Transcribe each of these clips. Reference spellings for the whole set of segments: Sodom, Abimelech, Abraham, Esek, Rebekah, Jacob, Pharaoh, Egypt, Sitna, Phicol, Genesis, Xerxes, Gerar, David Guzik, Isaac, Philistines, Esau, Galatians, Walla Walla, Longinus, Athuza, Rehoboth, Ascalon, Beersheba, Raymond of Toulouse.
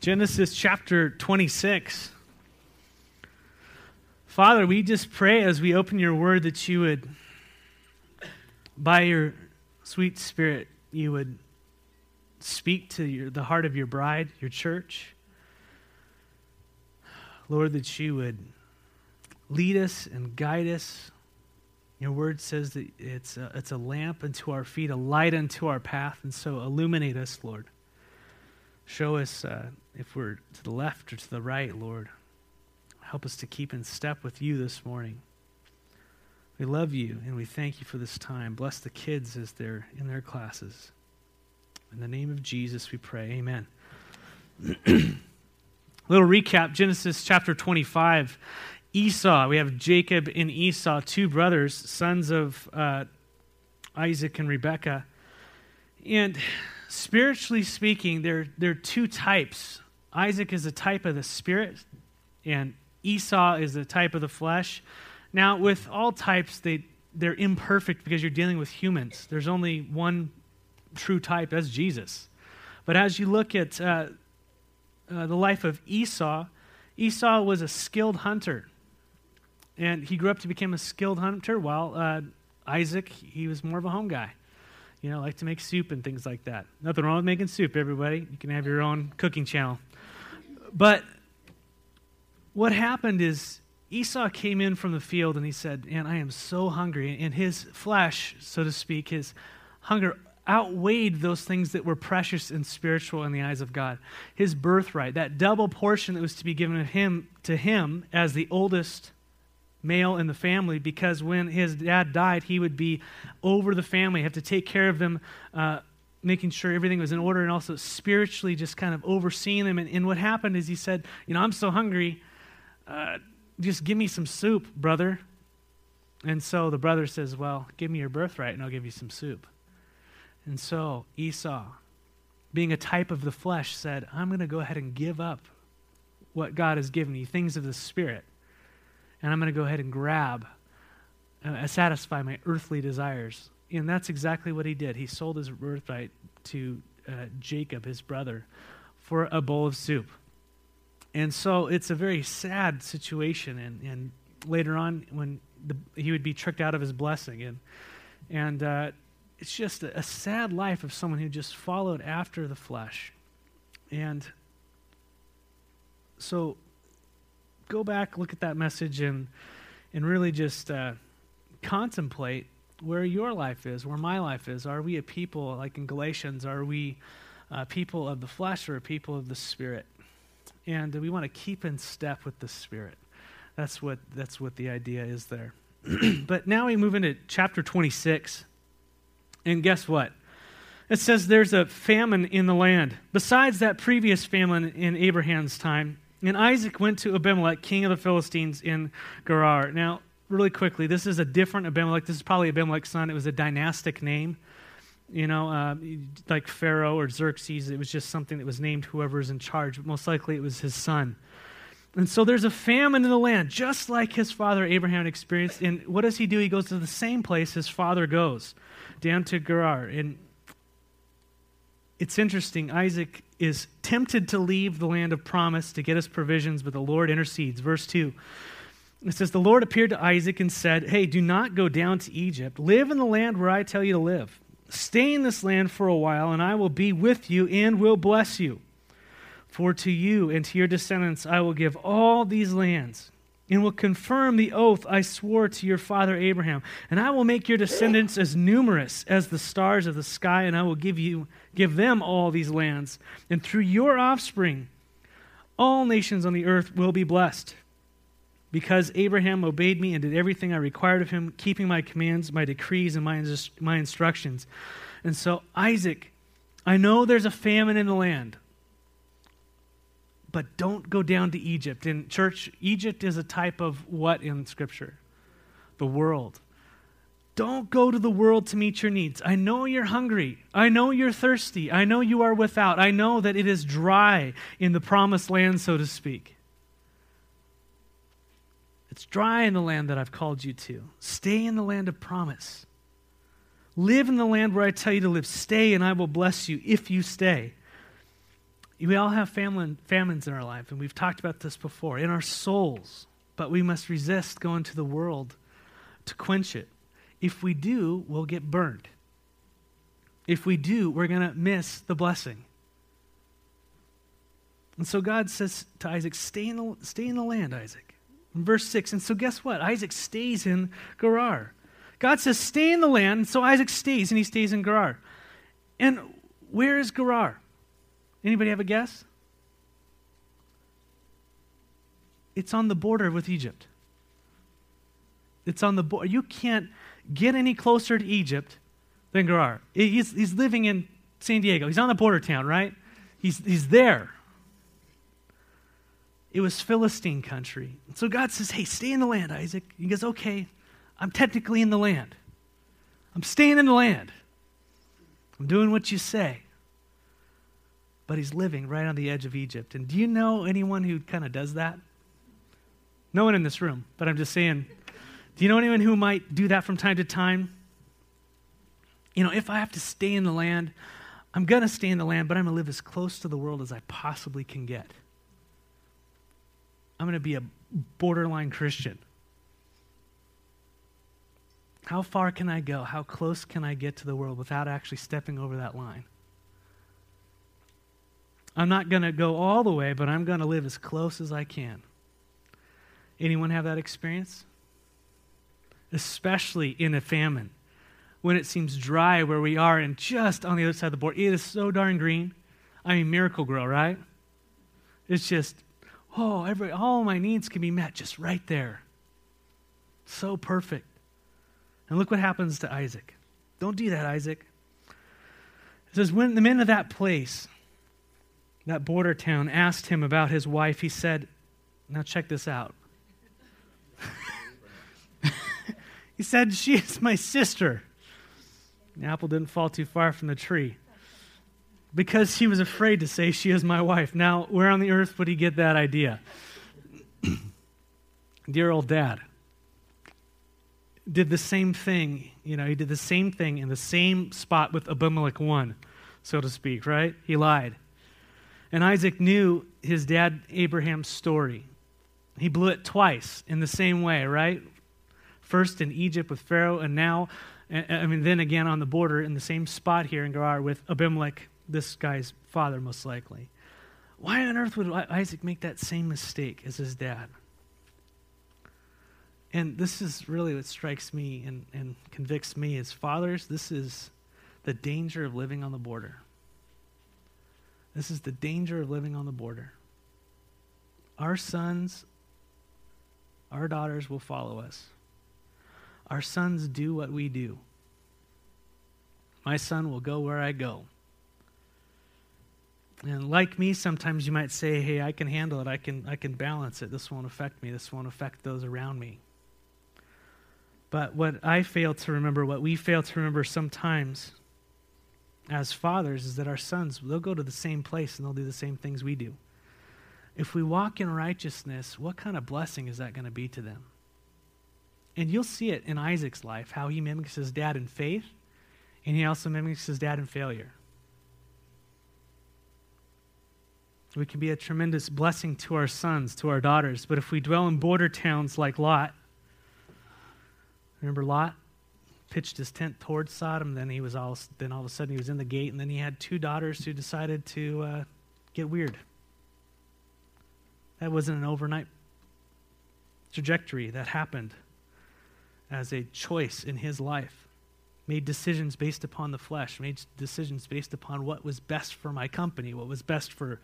Genesis chapter 26. Father, we just pray as we open your word that you would, by your sweet spirit, you would speak to the heart of your bride, your church. Lord, that you would lead us and guide us. Your word says that it's a lamp unto our feet, a light unto our path, and so illuminate us, Lord. Show us if we're to the left or to the right, Lord. Help us to keep in step with you this morning. We love you, and we thank you for this time. Bless the kids as they're in their classes. In the name of Jesus, we pray. Amen. Little recap, Genesis chapter 25. Esau, we have Jacob and Esau, two brothers, sons of Isaac and Rebekah. And spiritually speaking, they're two types. Isaac is a type of the spirit, and Esau is a type of the flesh. Now, with all types, they're imperfect because you're dealing with humans. There's only one true type, that's Jesus. But as you look at the life of Esau, Esau was a skilled hunter. And he grew up to become a skilled hunter, while Isaac, he was more of a home guy. You know, like to make soup and things like that. Nothing wrong with making soup, everybody. You can have your own cooking channel. But what happened is Esau came in from the field and he said, "Man, I am so hungry." And his flesh, so to speak, his hunger outweighed those things that were precious and spiritual in the eyes of God. His birthright, that double portion that was to be given to him as the oldest male in the family, because when his dad died, he would be over the family, have to take care of them, making sure everything was in order, and also spiritually just kind of overseeing them. And what happened is he said, "You know, I'm so hungry, just give me some soup, brother." And so the brother says, "Well, give me your birthright and I'll give you some soup." And so Esau, being a type of the flesh, said, "I'm going to go ahead and give up what God has given you, things of the spirit. And I'm going to go ahead and grab, satisfy my earthly desires." And that's exactly what he did. He sold his birthright to Jacob, his brother, for a bowl of soup. And so it's a very sad situation. And later on, when he would be tricked out of his blessing. And it's just a sad life of someone who just followed after the flesh. And so go back, look at that message, and really just contemplate where your life is, where my life is. Are we a people, like in Galatians, are we people of the flesh or a people of the spirit? And we want to keep in step with the spirit. That's what the idea is there. But now we move into chapter 26, and guess what? It says there's a famine in the land, besides that previous famine in Abraham's time. And Isaac went to Abimelech, king of the Philistines, in Gerar. Now, really quickly, this is a different Abimelech. This is probably Abimelech's son. It was a dynastic name, you know, like Pharaoh or Xerxes. It was just something that was named whoever was in charge, but most likely it was his son. And so there's a famine in the land, just like his father Abraham experienced. And what does he do? He goes to the same place his father goes, down to Gerar. And it's interesting, Isaac is tempted to leave the land of promise to get his provisions, but the Lord intercedes. Verse 2, it says, "The Lord appeared to Isaac and said, 'Hey, do not go down to Egypt. Live in the land where I tell you to live. Stay in this land for a while, and I will be with you and will bless you. For to you and to your descendants I will give all these lands, and will confirm the oath I swore to your father Abraham. And I will make your descendants as numerous as the stars of the sky, and I will give them all these lands. And through your offspring, all nations on the earth will be blessed. Because Abraham obeyed me and did everything I required of him, keeping my commands, my decrees, and my instructions.'" And so, Isaac, I know there's a famine in the land, but don't go down to Egypt. In church, Egypt is a type of what in Scripture? The world. Don't go to the world to meet your needs. I know you're hungry. I know you're thirsty. I know you are without. I know that it is dry in the promised land, so to speak. It's dry in the land that I've called you to. Stay in the land of promise. Live in the land where I tell you to live. Stay, and I will bless you if you stay. We all have famines in our life, and we've talked about this before, in our souls, but we must resist going to the world to quench it. If we do, we'll get burned. If we do, we're going to miss the blessing. And so God says to Isaac, stay in the land, Isaac. In verse 6, and so guess what? Isaac stays in Gerar. God says, stay in the land, and so Isaac stays, and he stays in Gerar. And where is Gerar? Anybody have a guess? It's on the border with Egypt. It's on the border. You can't get any closer to Egypt than Gerar. He's living in San Diego. He's on the border town, right? He's there. It was Philistine country. So God says, hey, stay in the land, Isaac. He goes, okay, I'm technically in the land. I'm staying in the land. I'm doing what you say. But he's living right on the edge of Egypt. And do you know anyone who kind of does that? No one in this room, but I'm just saying, do you know anyone who might do that from time to time? You know, if I have to stay in the land, I'm going to stay in the land, but I'm going to live as close to the world as I possibly can get. I'm going to be a borderline Christian. How far can I go? How close can I get to the world without actually stepping over that line? I'm not going to go all the way, but I'm going to live as close as I can. Anyone have that experience? Especially in a famine, when it seems dry where we are and just on the other side of the border. It is so darn green. I mean, Miracle Grow, right? It's just, oh, all my needs can be met just right there. So perfect. And look what happens to Isaac. Don't do that, Isaac. It says, when the men of that place, that border town, asked him about his wife, he said, now check this out. He said, she is my sister. The apple didn't fall too far from the tree. Because he was afraid to say, she is my wife. Now, where on the earth would he get that idea? Dear old dad did the same thing. You know, he did the same thing in the same spot with Abimelech 1, so to speak, right? He lied. And Isaac knew his dad Abraham's story. He blew it twice in the same way, right? First in Egypt with Pharaoh, and now, then again on the border in the same spot here in Gerar with Abimelech, this guy's father most likely. Why on earth would Isaac make that same mistake as his dad? And this is really what strikes me and convicts me as fathers. This is the danger of living on the border. This is the danger of living on the border. Our sons, our daughters will follow us. Our sons do what we do. My son will go where I go. And like me, sometimes you might say, hey, I can handle it. I can balance it. This won't affect me. This won't affect those around me. But what I fail to remember, what we fail to remember sometimes as fathers is that our sons, they'll go to the same place and they'll do the same things we do. If we walk in righteousness, what kind of blessing is that going to be to them? And you'll see it in Isaac's life, how he mimics his dad in faith, and he also mimics his dad in failure. We can be a tremendous blessing to our sons, to our daughters, but if we dwell in border towns like Lot, remember Lot? Pitched his tent towards Sodom, then all of a sudden he was in the gate, and then he had two daughters who decided to get weird. That wasn't an overnight trajectory. That happened as a choice in his life. Made decisions based upon the flesh, made decisions based upon what was best for my company, what was best for,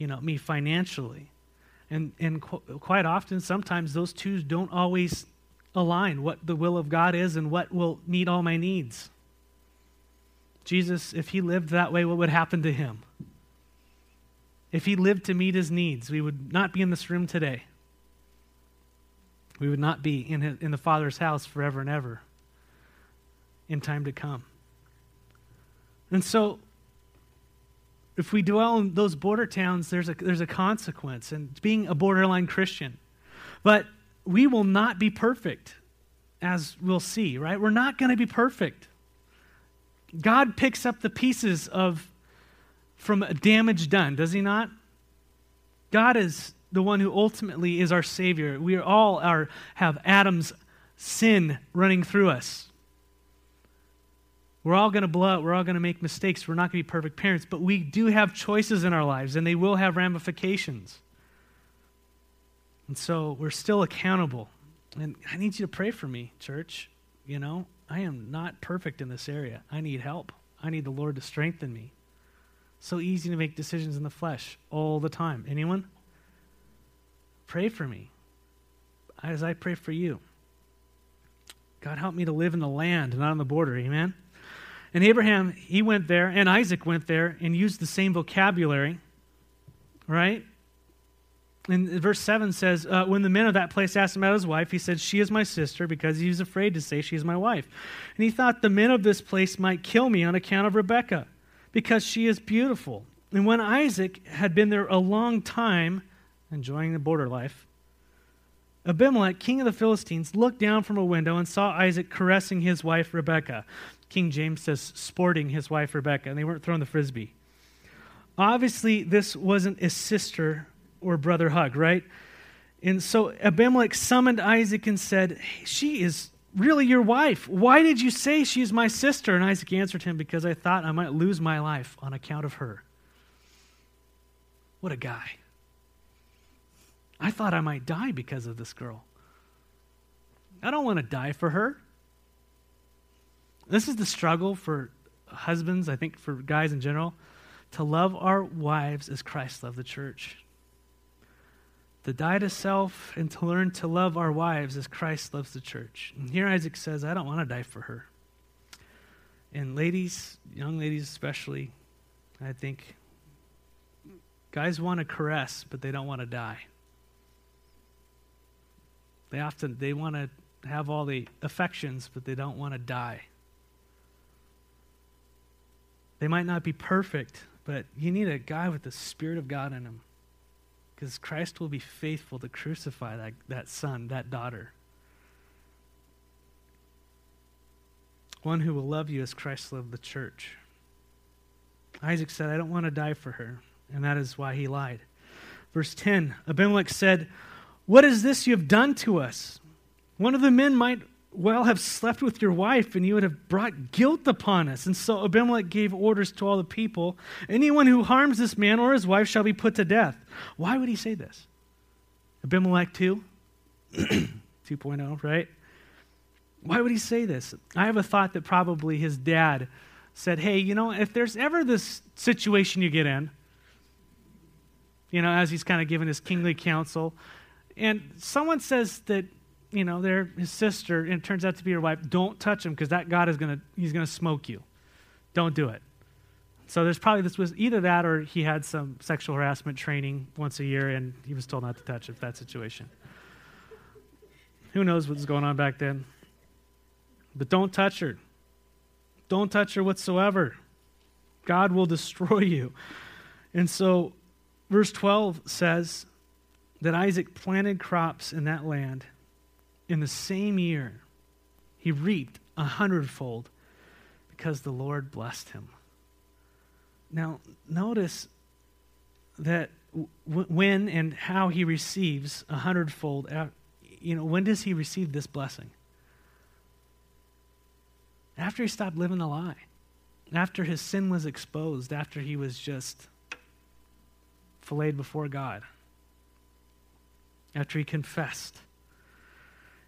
me financially. And quite often, sometimes those two don't always align what the will of God is and what will meet all my needs. Jesus, if he lived that way, what would happen to him? If he lived to meet his needs, we would not be in this room today. We would not be in the Father's house forever and ever in time to come. And so, if we dwell in those border towns, there's a consequence, and being a borderline Christian. But we will not be perfect, as we'll see, right? We're not going to be perfect. God picks up the pieces of from damage done, does he not? God is the one who ultimately is our Savior. We all have Adam's sin running through us. We're all going to blow it. We're all going to make mistakes. We're not going to be perfect parents, but we do have choices in our lives, and they will have ramifications. And so we're still accountable. And I need you to pray for me, church. You know, I am not perfect in this area. I need help. I need the Lord to strengthen me. So easy to make decisions in the flesh all the time. Anyone? Pray for me as I pray for you. God, help me to live in the land, not on the border. Amen? And Abraham, he went there, and Isaac went there and used the same vocabulary, right? And verse 7 says, when the men of that place asked him about his wife, he said, "She is my sister," because he was afraid to say, "She is my wife." And he thought, "The men of this place might kill me on account of Rebekah, because she is beautiful." And when Isaac had been there a long time, enjoying the border life, Abimelech, king of the Philistines, looked down from a window and saw Isaac caressing his wife Rebekah. King James says sporting his wife Rebekah, and they weren't throwing the frisbee. Obviously, this wasn't a sister or brother hug, right? And so Abimelech summoned Isaac and said, "Hey, she is really your wife. Why did you say she is my sister?" And Isaac answered him, "Because I thought I might lose my life on account of her." What a guy. I thought I might die because of this girl. I don't want to die for her. This is the struggle for husbands, I think for guys in general, to love our wives as Christ loved the church. To die to self and to learn to love our wives as Christ loves the church. And here Isaac says, "I don't want to die for her." And ladies, young ladies especially, I think, guys want to caress, but they don't want to die. They want to have all the affections, but they don't want to die. They might not be perfect, but you need a guy with the Spirit of God in him, because Christ will be faithful to crucify that son, that daughter. One who will love you as Christ loved the church. Isaac said, "I don't want to die for her," and that is why he lied. Verse 10, Abimelech said, "What is this you have done to us? One of the men might well have slept with your wife, and you would have brought guilt upon us." And so Abimelech gave orders to all the people, "Anyone who harms this man or his wife shall be put to death." Why would he say this? Abimelech 2, 2.0, right? Why would he say this? I have a thought that probably his dad said, "Hey, you know, if there's ever this situation you get in," you know, as he's kind of giving his kingly counsel, and someone says that, you know, they're his sister, and it turns out to be your wife, don't touch him, because that God is he's going to smoke you. Don't do it. So there's probably this was either that, or he had some sexual harassment training once a year, and he was told not to touch it, that situation. Who knows what was going on back then? But don't touch her. Don't touch her whatsoever. God will destroy you. And so verse 12 says that Isaac planted crops in that land. In the same year, he reaped 100-fold because the Lord blessed him. Now, notice that when and how he receives 100-fold, you know, when does he receive this blessing? After he stopped living the lie. After his sin was exposed. After he was just filleted before God. After he confessed.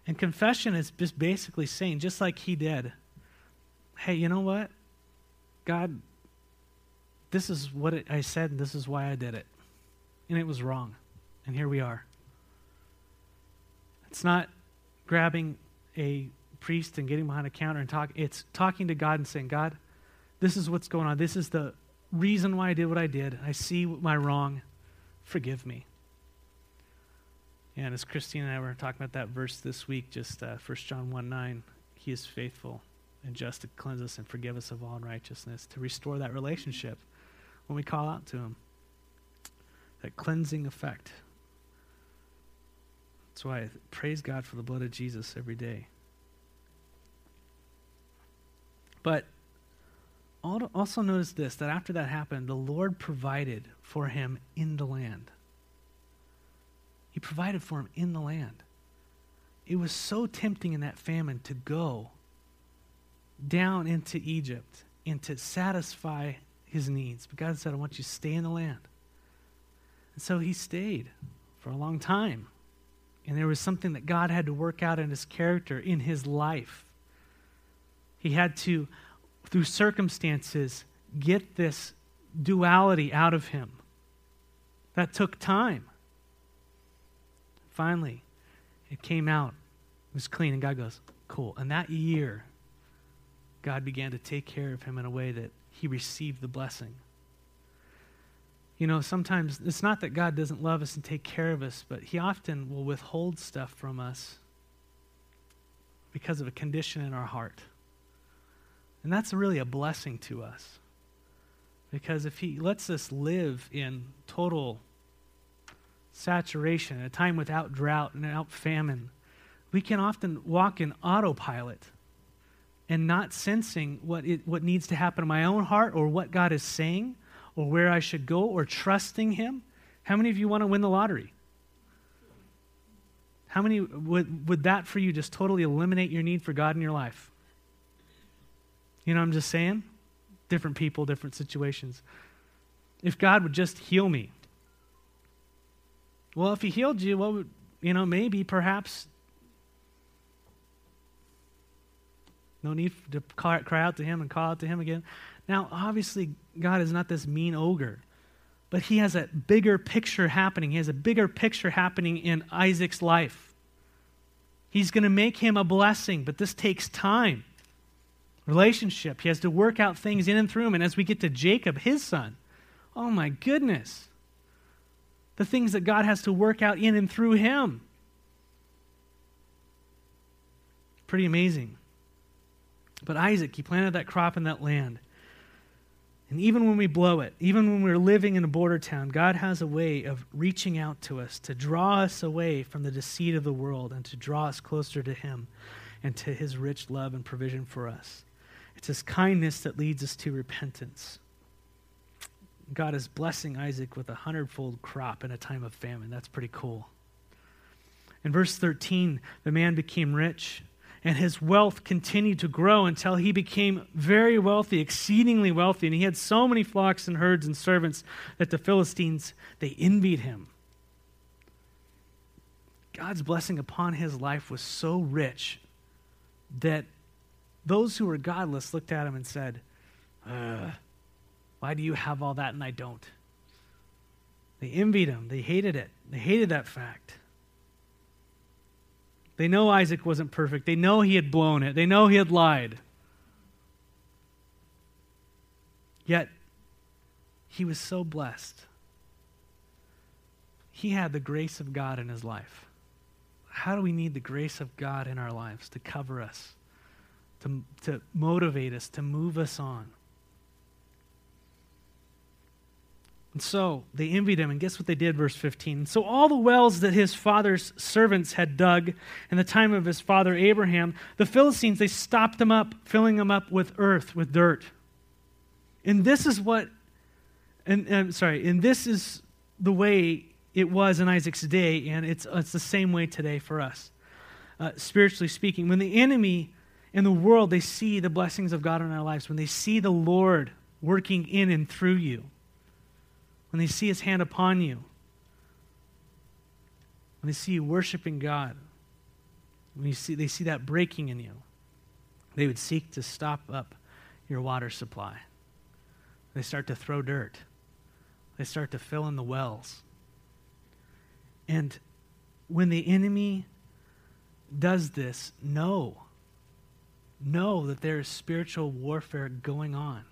And confession is just basically saying, just like he did, "Hey, you know what? God, this is what I said, and this is why I did it. And it was wrong. And here we are." It's not grabbing a priest and getting behind a counter and talking. It's talking to God and saying, "God, this is what's going on. This is the reason why I did what I did. I see my wrong. Forgive me." And as Christine and I were talking about that verse this week, just 1 John 1:9, he is faithful and just to cleanse us and forgive us of all unrighteousness, to restore that relationship when we call out to him. That cleansing effect. That's why I praise God for the blood of Jesus every day. But Also notice this, that after that happened, the Lord provided for him in the land. He provided for him in the land. It was so tempting in that famine to go down into Egypt and to satisfy his needs. But God said, I want you to stay in the land. And so he stayed for a long time. And there was something that God had to work out in his character, in his life. He had to, through circumstances, get this duality out of him. That took time. Finally, it came out. It was clean, and God goes, cool. And that year, God began to take care of him in a way that he received the blessing. You know, sometimes it's not that God doesn't love us and take care of us, but he often will withhold stuff from us because of a condition in our heart. And that's really a blessing to us. Because if he lets us live in total saturation, a time without drought and without famine, we can often walk in autopilot and not sensing what needs to happen in my own heart or what God is saying, or where I should go, or trusting him. How many of you want to win the lottery? How many would that for you just totally eliminate your need for God in your life? You know what I'm just saying? Different people, different situations. If God would just heal me. Well, if he healed you, what would, you know, maybe, perhaps, no need to cry out to him and call out to him again. Now, obviously, God is not this mean ogre, but he has a bigger picture happening. He has a bigger picture happening in Isaac's life. He's going to make him a blessing, but this takes time. Relationship. He has to work out things in and through him. And as we get to Jacob, his son, oh my goodness, the things that God has to work out in and through him. Pretty amazing. But Isaac, he planted that crop in that land. And even when we blow it, even when we're living in a border town, God has a way of reaching out to us to draw us away from the deceit of the world and to draw us closer to him and to his rich love and provision for us. It's his kindness that leads us to repentance. God is blessing Isaac with 100-fold crop in a time of famine. That's pretty cool. In verse 13, the man became rich, and his wealth continued to grow until he became very wealthy, exceedingly wealthy. And he had so many flocks and herds and servants that the Philistines, they envied him. God's blessing upon his life was so rich that those who were godless looked at him and said, why do you have all that and I don't? They envied him. They hated it. They hated that fact. They know Isaac wasn't perfect. They know he had blown it. They know he had lied. Yet, he was so blessed. He had the grace of God in his life. How do we need the grace of God in our lives to cover us, to motivate us, to move us on? And so they envied him, and guess what they did, verse 15. So all the wells that his father's servants had dug in the time of his father Abraham, the Philistines, they stopped them up, filling them up with earth, with dirt. And this is what, and this is the way it was in Isaac's day, and it's the same way today for us, spiritually speaking. When the enemy and the world, they see the blessings of God in our lives, when they see the Lord working in and through you, when they see his hand upon you, when they see you worshiping God, when they see that breaking in you, they would seek to stop up your water supply. They start to throw dirt. They start to fill in the wells. And when the enemy does this, know that there is spiritual warfare going on.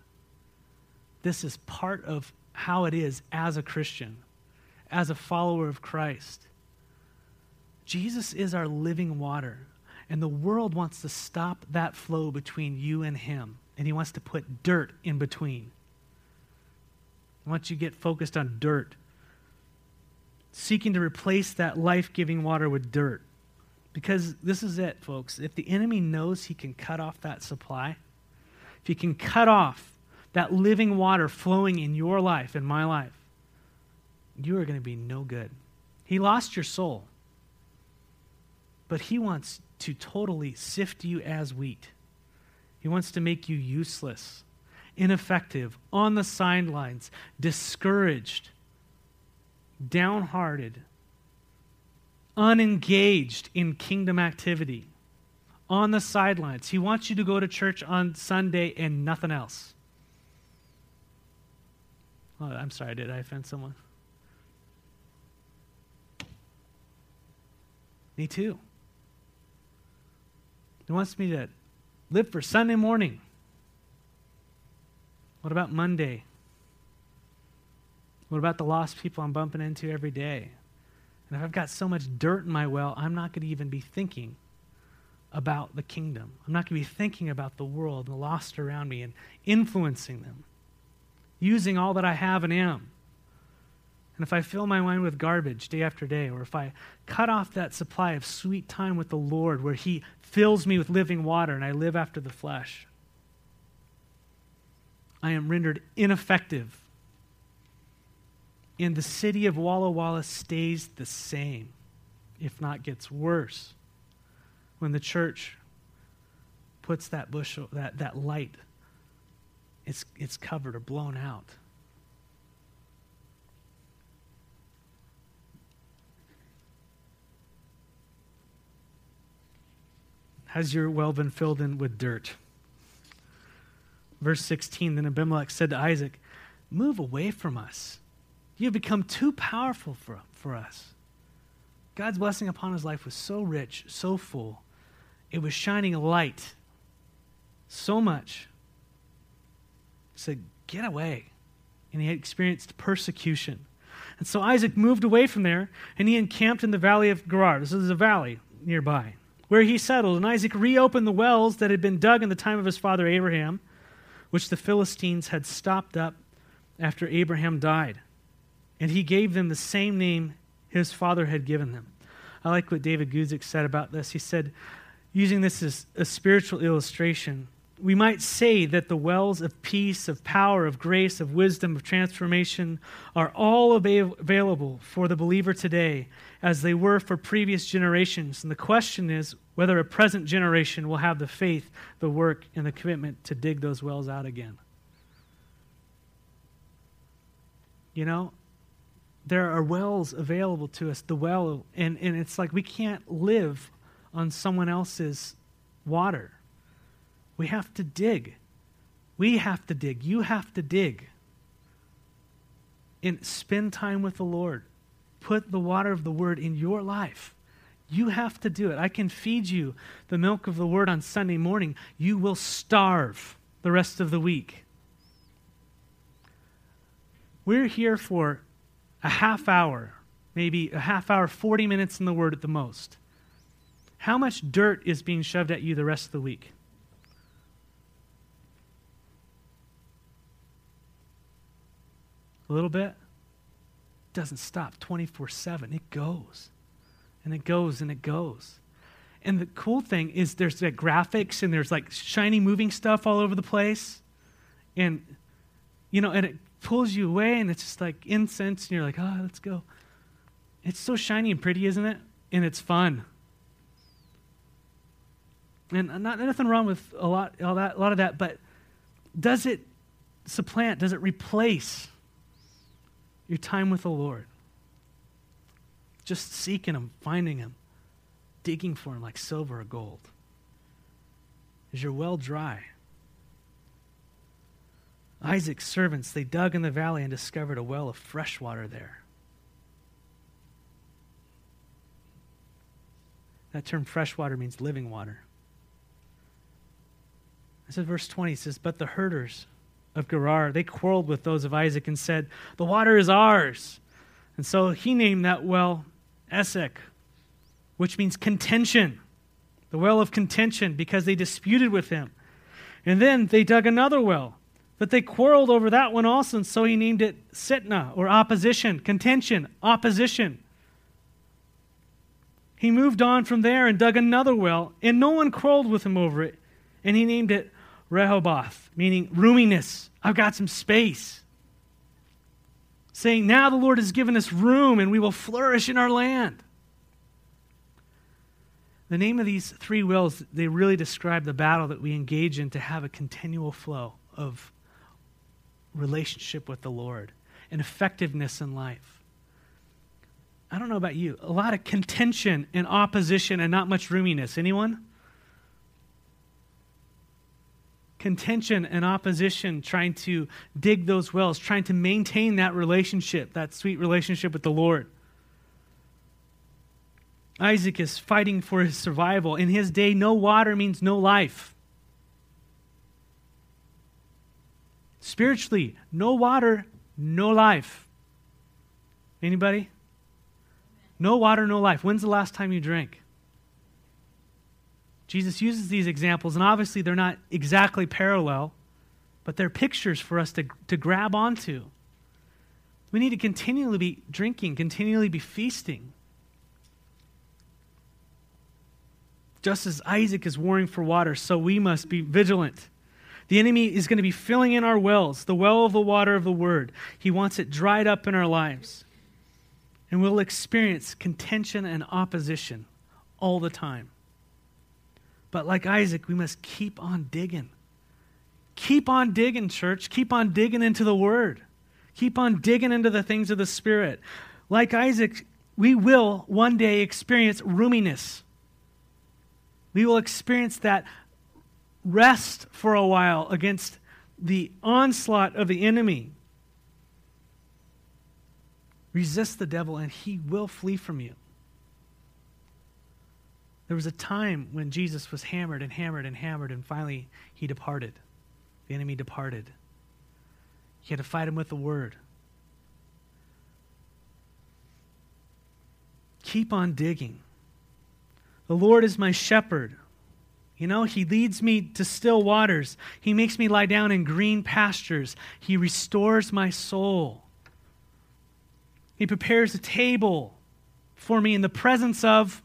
This is part of how it is as a Christian, as a follower of Christ. Jesus is our living water, and the world wants to stop that flow between you and him, and he wants to put dirt in between. Once you get focused on dirt, seeking to replace that life-giving water with dirt, because this is it, folks. If the enemy knows he can cut off that supply, if he can cut off that living water flowing in your life, in my life, you are going to be no good. He lost your soul, but he wants to totally sift you as wheat. He wants to make you useless, ineffective, on the sidelines, discouraged, downhearted, unengaged in kingdom activity, on the sidelines. He wants you to go to church on Sunday and nothing else. Oh, I'm sorry, did I offend someone? Me too. He wants me to live for Sunday morning. What about Monday? What about the lost people I'm bumping into every day? And if I've got so much dirt in my well, I'm not going to even be thinking about the kingdom. I'm not going to be thinking about the world and the lost around me and influencing them, using all that I have and am. And if I fill my mind with garbage day after day, or if I cut off that supply of sweet time with the Lord where he fills me with living water and I live after the flesh, I am rendered ineffective. And the city of Walla Walla stays the same, if not gets worse, when the church puts that bushel, that light, it's covered or blown out. Has your well been filled in with dirt? Verse 16, then Abimelech said to Isaac, "Move away from us. You have become too powerful for us." God's blessing upon his life was so rich, so full. It was shining a light so much. He said, "Get away." And he had experienced persecution. And so Isaac moved away from there, and he encamped in the valley of Gerar. This is a valley nearby, where he settled. And Isaac reopened the wells that had been dug in the time of his father Abraham, which the Philistines had stopped up after Abraham died. And he gave them the same name his father had given them. I like what David Guzik said about this. He said, using this as a spiritual illustration, we might say that the wells of peace, of power, of grace, of wisdom, of transformation are all available for the believer today as they were for previous generations. And the question is whether a present generation will have the faith, the work, and the commitment to dig those wells out again. You know, there are wells available to us, the well, and it's like we can't live on someone else's water. We have to dig. We have to dig. You have to dig. And spend time with the Lord. Put the water of the Word in your life. You have to do it. I can feed you the milk of the Word on Sunday morning. You will starve the rest of the week. We're here for a half hour, maybe a half hour, 40 minutes in the Word at the most. How much dirt is being shoved at you the rest of the week? A little bit. It doesn't stop 24/7. It goes and it goes and it goes. And the cool thing is there's the graphics and there's like shiny moving stuff all over the place. And, you know, and it pulls you away and it's just like incense and you're like, oh, let's go. It's so shiny and pretty, isn't it? And it's fun. And nothing wrong with a lot of that, but does it supplant, does it replace your time with the Lord? Just seeking him, finding him, digging for him like silver or gold. Is your well dry? Isaac's servants, they dug in the valley and discovered a well of fresh water there. That term fresh water means living water. This is verse 20. It says, but the herders of Gerar, they quarreled with those of Isaac and said, the water is ours. And so he named that well Esek, which means contention, the well of contention, because they disputed with him. And then they dug another well, but they quarreled over that one also, and so he named it Sitna, or opposition, contention, opposition. He moved on from there and dug another well, and no one quarreled with him over it, and he named it Rehoboth, meaning roominess. I've got some space. Saying, now the Lord has given us room and we will flourish in our land. The name of these three wills, they really describe the battle that we engage in to have a continual flow of relationship with the Lord and effectiveness in life. I don't know about you, a lot of contention and opposition and not much roominess. Anyone? Contention and opposition, trying to dig those wells, trying to maintain that relationship, that sweet relationship with the Lord. Isaac is fighting for his survival. In his day, no water means no life. Spiritually, no water, no life. Anybody? No water, no life. When's the last time you drank? Jesus uses these examples, and obviously they're not exactly parallel, but they're pictures for us to grab onto. We need to continually be drinking, continually be feasting. Just as Isaac is warring for water, so we must be vigilant. The enemy is going to be filling in our wells, the well of the water of the word. He wants it dried up in our lives. And we'll experience contention and opposition all the time. But like Isaac, we must keep on digging. Keep on digging, church. Keep on digging into the word. Keep on digging into the things of the Spirit. Like Isaac, we will one day experience roominess. We will experience that rest for a while against the onslaught of the enemy. Resist the devil and he will flee from you. There was a time when Jesus was hammered and hammered and hammered, and finally he departed. The enemy departed. You had to fight him with the word. Keep on digging. The Lord is my shepherd. You know, he leads me to still waters. He makes me lie down in green pastures. He restores my soul. He prepares a table for me in the presence of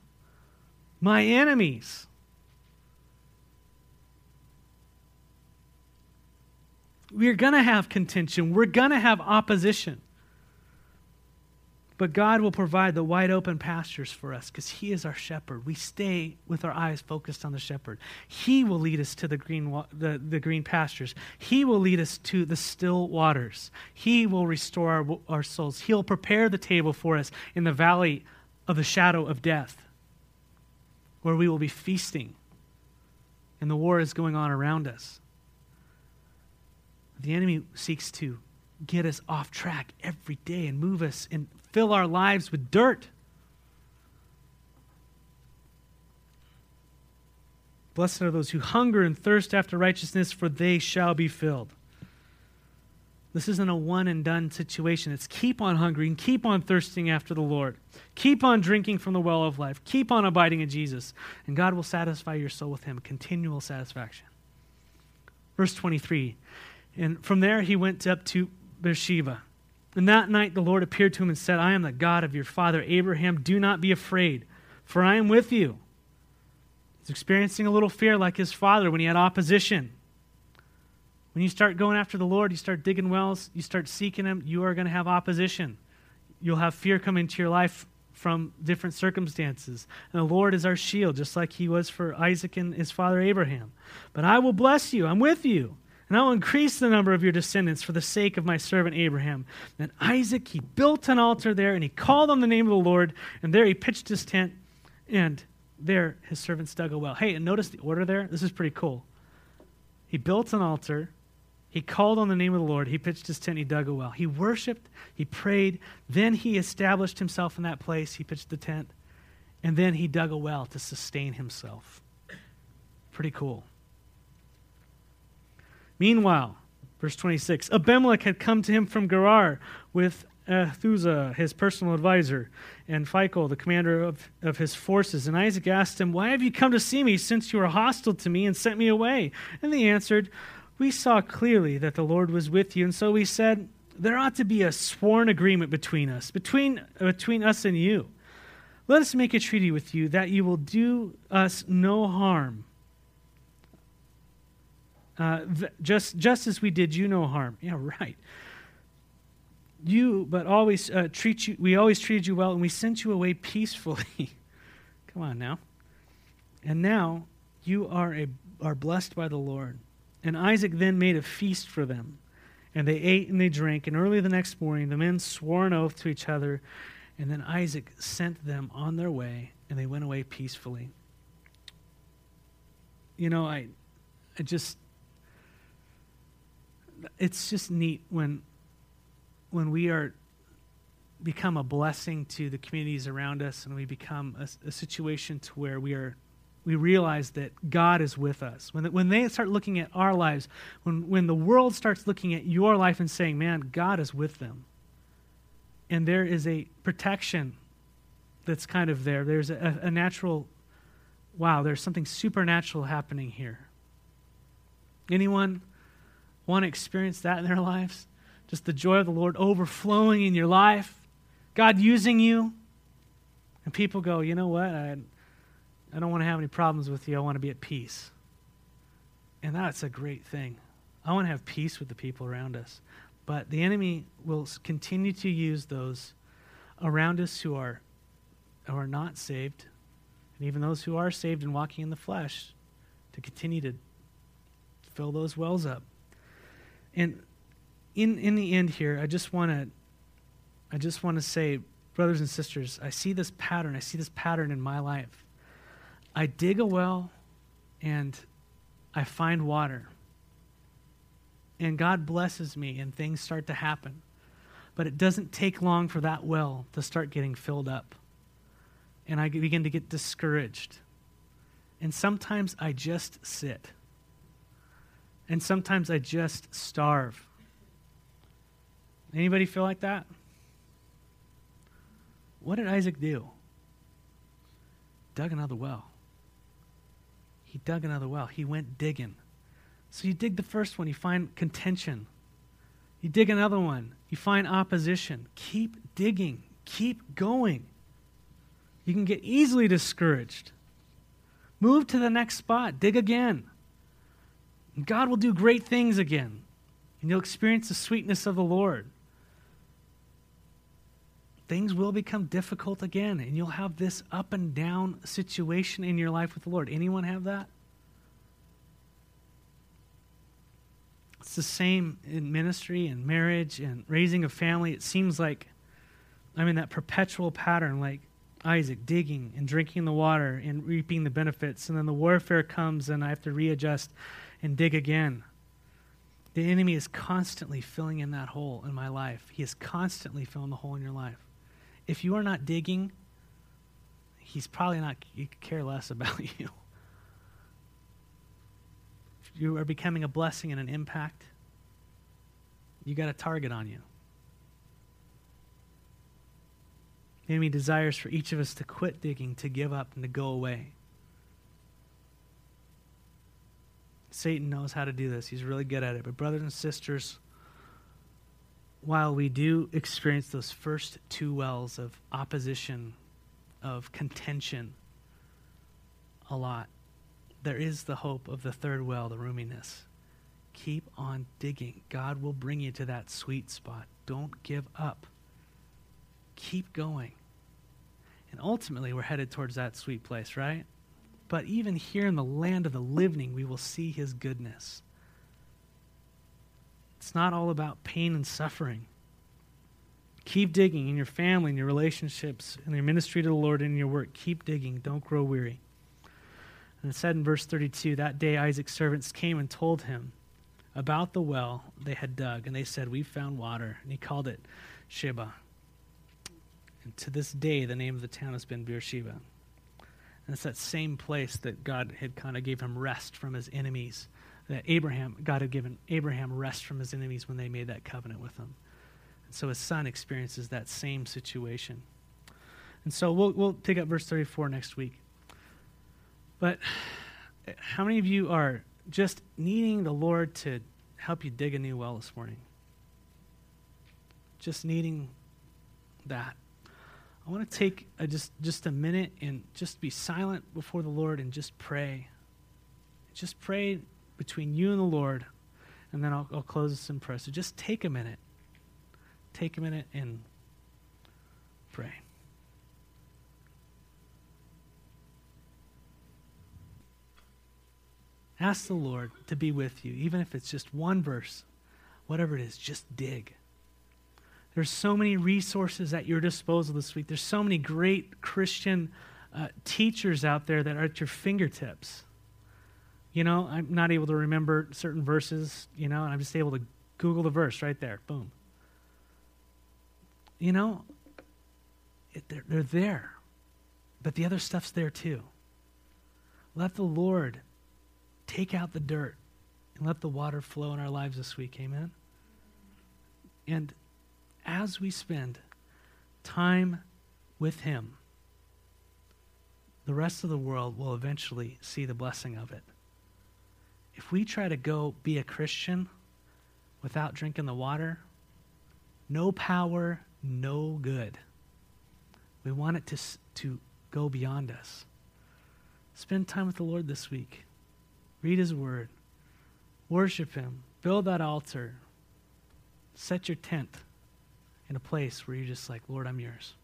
my enemies. We're going to have contention. We're going to have opposition. But God will provide the wide open pastures for us because he is our shepherd. We stay with our eyes focused on the shepherd. He will lead us to the green pastures. He will lead us to the still waters. He will restore our souls. He'll prepare the table for us in the valley of the shadow of death, where we will be feasting and the war is going on around us. The enemy seeks to get us off track every day and move us and fill our lives with dirt. Blessed are those who hunger and thirst after righteousness, for they shall be filled. This isn't a one and done situation. It's keep on hungering, keep on thirsting after the Lord. Keep on drinking from the well of life. Keep on abiding in Jesus. And God will satisfy your soul with him. Continual satisfaction. Verse 23. And from there he went up to Beersheba. And that night the Lord appeared to him and said, I am the God of your father Abraham. Do not be afraid, for I am with you. He's experiencing a little fear like his father when he had opposition. When you start going after the Lord, you start digging wells, you start seeking him, you are going to have opposition. You'll have fear come into your life from different circumstances. And the Lord is our shield, just like he was for Isaac and his father Abraham. But I will bless you, I'm with you, and I will increase the number of your descendants for the sake of my servant Abraham. And Isaac, he built an altar there, and he called on the name of the Lord, and there he pitched his tent, and there his servants dug a well. Hey, and notice the order there? This is pretty cool. He built an altar. He called on the name of the Lord. He pitched his tent. He dug a well. He worshiped. He prayed. Then he established himself in that place. He pitched the tent. And then he dug a well to sustain himself. Pretty cool. Meanwhile, verse 26, Abimelech had come to him from Gerar with Athuza, his personal advisor, and Phicol, the commander of his forces. And Isaac asked him, why have you come to see me since you are hostile to me and sent me away? And they answered, we saw clearly that the Lord was with you, and so we said, there ought to be a sworn agreement between us and you. Let us make a treaty with you that you will do us no harm. Just as we did you no harm. Yeah, right. We always treated you well, and we sent you away peacefully. Come on now. And now you are blessed by the Lord. And Isaac then made a feast for them, and they ate and they drank. And early the next morning, the men swore an oath to each other, and then Isaac sent them on their way, and they went away peacefully. You know, it's just neat when we are become a blessing to the communities around us, and we become a situation to where we realize that God is with us. When they start looking at our lives, when the world starts looking at your life and saying, man, God is with them, and there is a protection that's kind of there. There's a natural, wow, there's something supernatural happening here. Anyone want to experience that in their lives? Just the joy of the Lord overflowing in your life, God using you. And people go, you know what? I don't want to have any problems with you. I want to be at peace. And that's a great thing. I want to have peace with the people around us. But the enemy will continue to use those around us who are not saved, and even those who are saved and walking in the flesh, to continue to fill those wells up. And in the end here, I just want to say, brothers and sisters, I see this pattern. I see this pattern in my life. I dig a well and I find water. And God blesses me and things start to happen. But it doesn't take long for that well to start getting filled up. And I begin to get discouraged. And sometimes I just sit. And sometimes I just starve. Anybody feel like that? What did Isaac do? Dug another well. He dug another well. He went digging. So you dig the first one, you find contention. You dig another one, you find opposition. Keep digging. Keep going. You can get easily discouraged. Move to the next spot. Dig again. God will do great things again. And you'll experience the sweetness of the Lord. Things will become difficult again, and you'll have this up and down situation in your life with the Lord. Anyone have that? It's the same in ministry and marriage and raising a family. It seems like I'm in that perpetual pattern, like Isaac digging and drinking the water and reaping the benefits, and then the warfare comes and I have to readjust and dig again. The enemy is constantly filling in that hole in my life. He is constantly filling the hole in your life. If you are not digging, he's probably not, he could care less about you. If you are becoming a blessing and an impact, you got a target on you. The enemy desires for each of us to quit digging, to give up, and to go away. Satan knows how to do this. He's really good at it. But brothers and sisters, while we do experience those first two wells of opposition, of contention a lot, there is the hope of the third well, the roominess. Keep on digging. God will bring you to that sweet spot. Don't give up. Keep going. And ultimately, we're headed towards that sweet place, right? But even here in the land of the living, we will see his goodness. It's not all about pain and suffering. Keep digging in your family, in your relationships, in your ministry to the Lord, in your work. Keep digging. Don't grow weary. And it said in verse 32, that day Isaac's servants came and told him about the well they had dug. And they said, we found water. And he called it Sheba. And to this day, the name of the town has been Beersheba. And it's that same place that God had kind of gave him rest from his enemies, that God had given Abraham rest from his enemies when they made that covenant with him. And so his son experiences that same situation. And so we'll pick up verse 34 next week. But how many of you are just needing the Lord to help you dig a new well this morning? Just needing that. I want to take just a minute and just be silent before the Lord and just pray. Just pray between you and the Lord. And then I'll close this in prayer. So just take a minute. Take a minute and pray. Ask the Lord to be with you, even if it's just one verse, whatever it is, just dig. There's so many resources at your disposal this week. There's so many great Christian teachers out there that are at your fingertips. You know, I'm not able to remember certain verses, you know, and I'm just able to Google the verse right there. Boom. You know, they're there, but the other stuff's there too. Let the Lord take out the dirt and let the water flow in our lives this week, amen? And as we spend time with him, the rest of the world will eventually see the blessing of it. If we try to go be a Christian without drinking the water, no power, no good. We want it to go beyond us. Spend time with the Lord this week. Read his word. Worship him. Build that altar. Set your tent in a place where you're just like, Lord, I'm yours.